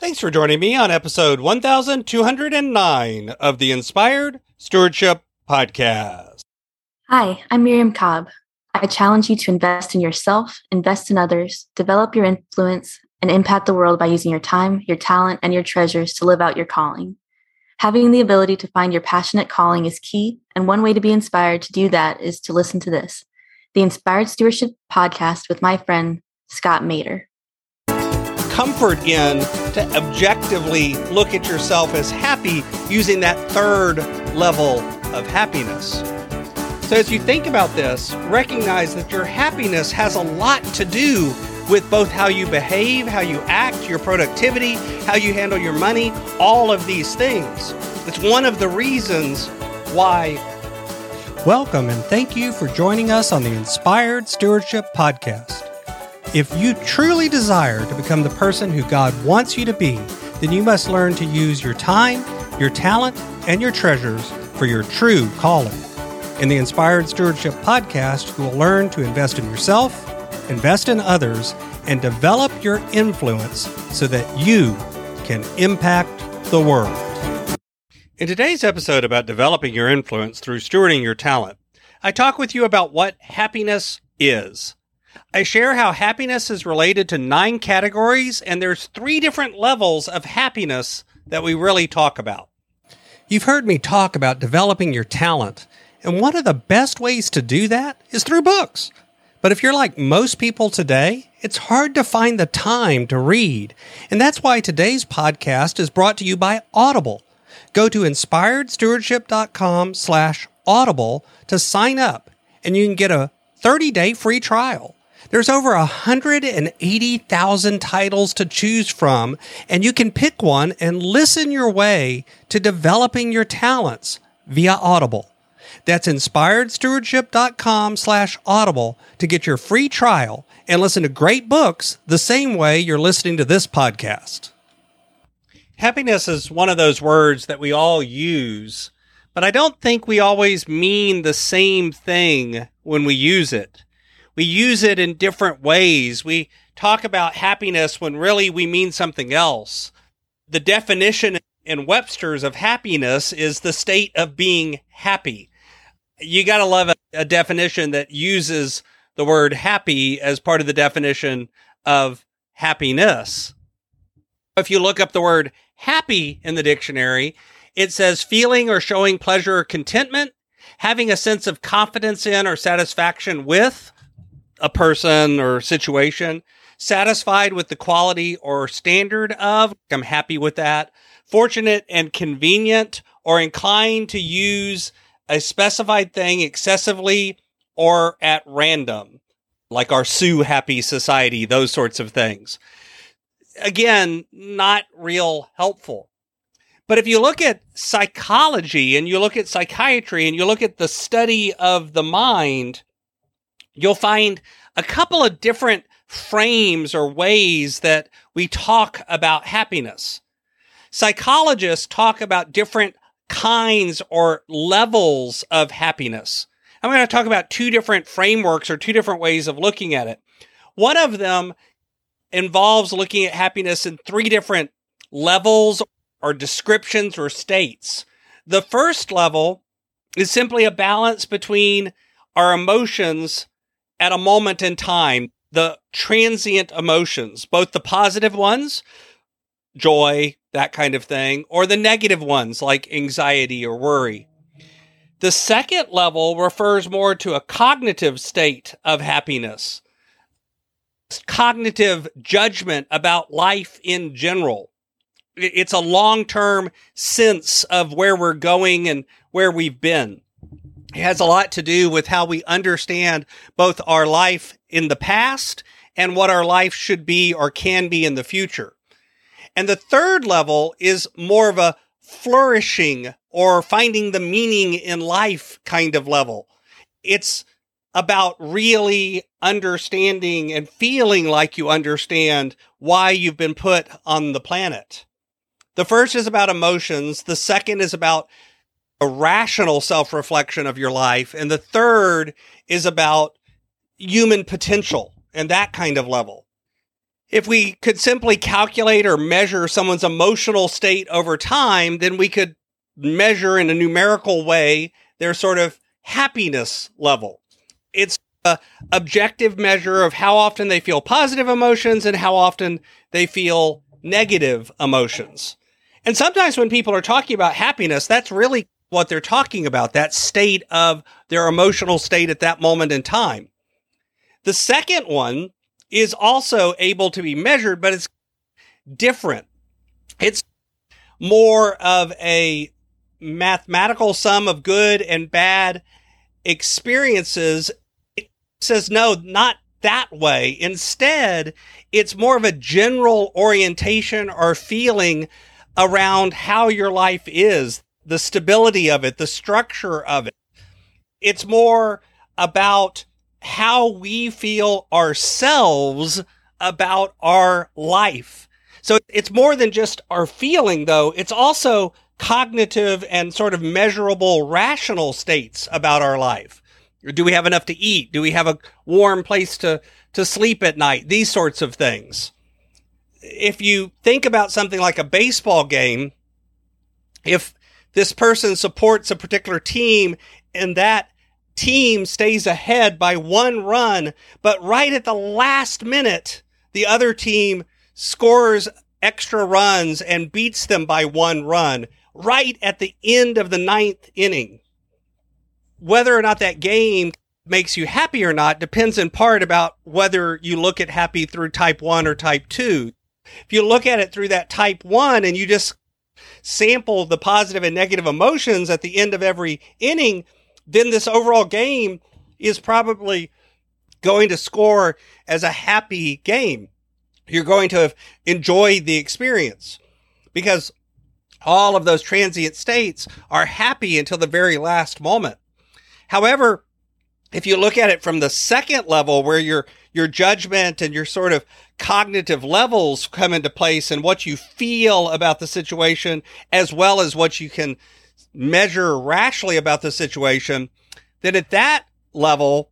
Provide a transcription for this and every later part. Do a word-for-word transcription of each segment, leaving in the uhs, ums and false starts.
Thanks for joining me on episode one thousand two hundred nine of the Inspired Stewardship Podcast. Hi, I'm Miriam Cobb. I challenge you to invest in yourself, invest in others, develop your influence, and impact the world by using your time, your talent, and your treasures to live out your calling. Having the ability to find your passionate calling is key, and one way to be inspired to do that is to listen to this, the Inspired Stewardship Podcast with my friend, Scott Mader. Comfort in to objectively look at yourself as happy using that third level of happiness. So as you think about this, recognize that your happiness has a lot to do with both how you behave, how you act, your productivity, how you handle your money, all of these things. It's one of the reasons why. Welcome and thank you for joining us on the Inspired Stewardship Podcast. If you truly desire to become the person who God wants you to be, then you must learn to use your time, your talent, and your treasures for your true calling. In the Inspired Stewardship Podcast, you will learn to invest in yourself, invest in others, and develop your influence so that you can impact the world. In today's episode about developing your influence through stewarding your talent, I talk with you about what happiness is. I share how happiness is related to nine categories, and there's three different levels of happiness that we really talk about. You've heard me talk about developing your talent, and one of the best ways to do that is through books. But if you're like most people today, it's hard to find the time to read, and that's why today's podcast is brought to you by Audible. Go to inspiredstewardship.com slash audible to sign up, and you can get a thirty-day free trial. There's over one hundred eighty thousand titles to choose from, and you can pick one and listen your way to developing your talents via Audible. That's inspiredstewardship.com slash audible to get your free trial and listen to great books the same way you're listening to this podcast. Happiness is one of those words that we all use, but I don't think we always mean the same thing when we use it. We use it in different ways. We talk about happiness when really we mean something else. The definition in Webster's of happiness is the state of being happy. You got to love a, a definition that uses the word happy as part of the definition of happiness. If you look up the word happy in the dictionary, it says feeling or showing pleasure or contentment, having a sense of confidence in or satisfaction with a person or situation, satisfied with the quality or standard of, I'm happy with that, fortunate and convenient, or inclined to use a specified thing excessively or at random, like our Sue Happy Society, those sorts of things. Again, not real helpful. But if you look at psychology and you look at psychiatry and you look at the study of the mind, you'll find a couple of different frames or ways that we talk about happiness. Psychologists talk about different kinds or levels of happiness. I'm going to talk about two different frameworks or two different ways of looking at it. One of them involves looking at happiness in three different levels or descriptions or states. The first level is simply a balance between our emotions at a moment in time, the transient emotions, both the positive ones, joy, that kind of thing, or the negative ones like anxiety or worry. The second level refers more to a cognitive state of happiness, cognitive judgment about life in general. It's a long-term sense of where we're going and where we've been. It has a lot to do with how we understand both our life in the past and what our life should be or can be in the future. And the third level is more of a flourishing or finding the meaning in life kind of level. It's about really understanding and feeling like you understand why you've been put on the planet. The first is about emotions. The second is about a rational self-reflection of your life. And the third is about human potential and that kind of level. If we could simply calculate or measure someone's emotional state over time, then we could measure in a numerical way their sort of happiness level. It's an objective measure of how often they feel positive emotions and how often they feel negative emotions. And sometimes when people are talking about happiness, that's really what they're talking about, that state of their emotional state at that moment in time. The second one is also able to be measured, but it's different. It's more of a mathematical sum of good and bad experiences. It says, no, not that way. Instead, it's more of a general orientation or feeling around how your life is, the stability of it, the structure of it. It's more about how we feel ourselves about our life. So it's more than just our feeling, though. It's also cognitive and sort of measurable, rational states about our life. Do we have enough to eat? Do we have a warm place to, to sleep at night? These sorts of things. If you think about something like a baseball game, if this person supports a particular team and that team stays ahead by one run, but right at the last minute, the other team scores extra runs and beats them by one run right at the end of the ninth inning. Whether or not that game makes you happy or not depends in part about whether you look at happy through type one or type two. If you look at it through that type one and you just sample the positive and negative emotions at the end of every inning, then this overall game is probably going to score as a happy game. You're going to have enjoyed the experience because all of those transient states are happy until the very last moment. However, if you look at it from the second level where your your judgment and your sort of cognitive levels come into place and what you feel about the situation as well as what you can measure rationally about the situation, then at that level,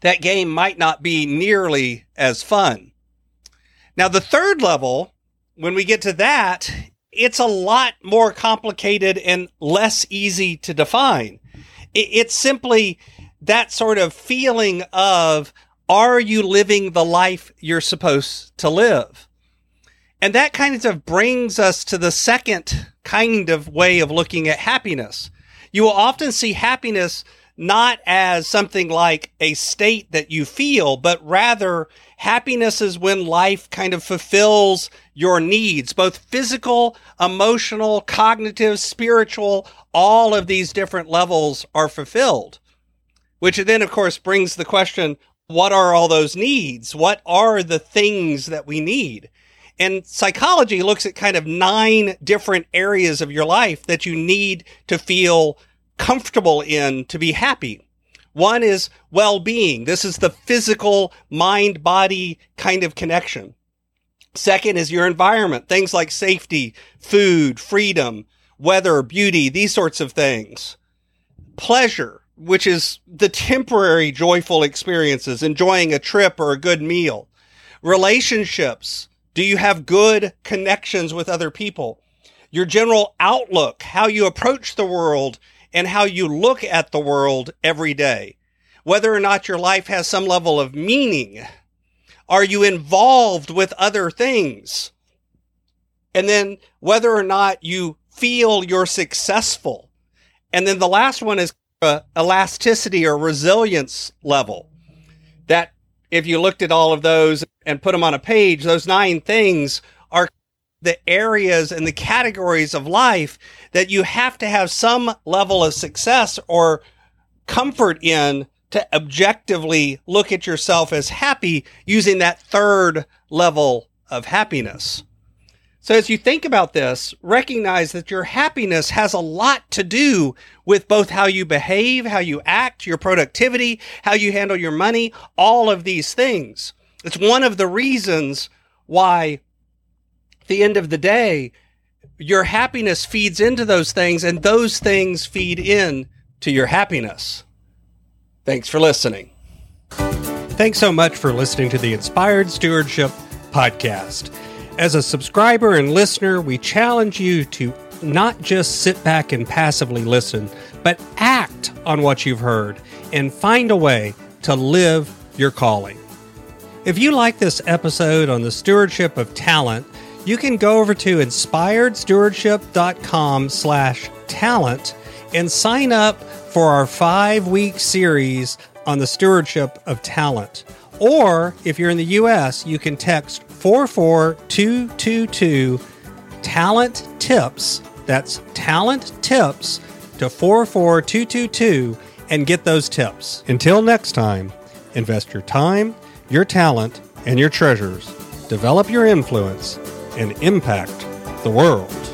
that game might not be nearly as fun. Now, the third level, when we get to that, it's a lot more complicated and less easy to define. It's simply that sort of feeling of, are you living the life you're supposed to live? And that kind of brings us to the second kind of way of looking at happiness. You will often see happiness not as something like a state that you feel, but rather happiness is when life kind of fulfills your needs, both physical, emotional, cognitive, spiritual, all of these different levels are fulfilled. Which then, of course, brings the question, what are all those needs? What are the things that we need? And psychology looks at kind of nine different areas of your life that you need to feel comfortable in to be happy. One is well-being. This is the physical mind-body kind of connection. Second is your environment, things like safety, food, freedom, weather, beauty, these sorts of things. Pleasure, which is the temporary joyful experiences, enjoying a trip or a good meal. Relationships. Do you have good connections with other people? Your general outlook, how you approach the world and how you look at the world every day. Whether or not your life has some level of meaning. Are you involved with other things? And then whether or not you feel you're successful. And then the last one is uh, elasticity or resilience level. That if you looked at all of those and put them on a page, those nine things are the areas and the categories of life that you have to have some level of success or comfort in to objectively look at yourself as happy using that third level of happiness. So as you think about this, recognize that your happiness has a lot to do with both how you behave, how you act, your productivity, how you handle your money, all of these things. It's one of the reasons why at the end of the day, your happiness feeds into those things and those things feed in to your happiness. Thanks for listening. Thanks so much for listening to the Inspired Stewardship Podcast. As a subscriber and listener, we challenge you to not just sit back and passively listen, but act on what you've heard and find a way to live your calling. If you like this episode on the stewardship of talent, you can go over to inspiredstewardship.com slash talent and sign up for our five-week series on the stewardship of talent. Or if you're in the U S, you can text four four two two two talent tips, that's talent tips, to four four two two two and get those tips. Until next time, invest your time, your talent, and your treasures. Develop your influence and impact the world.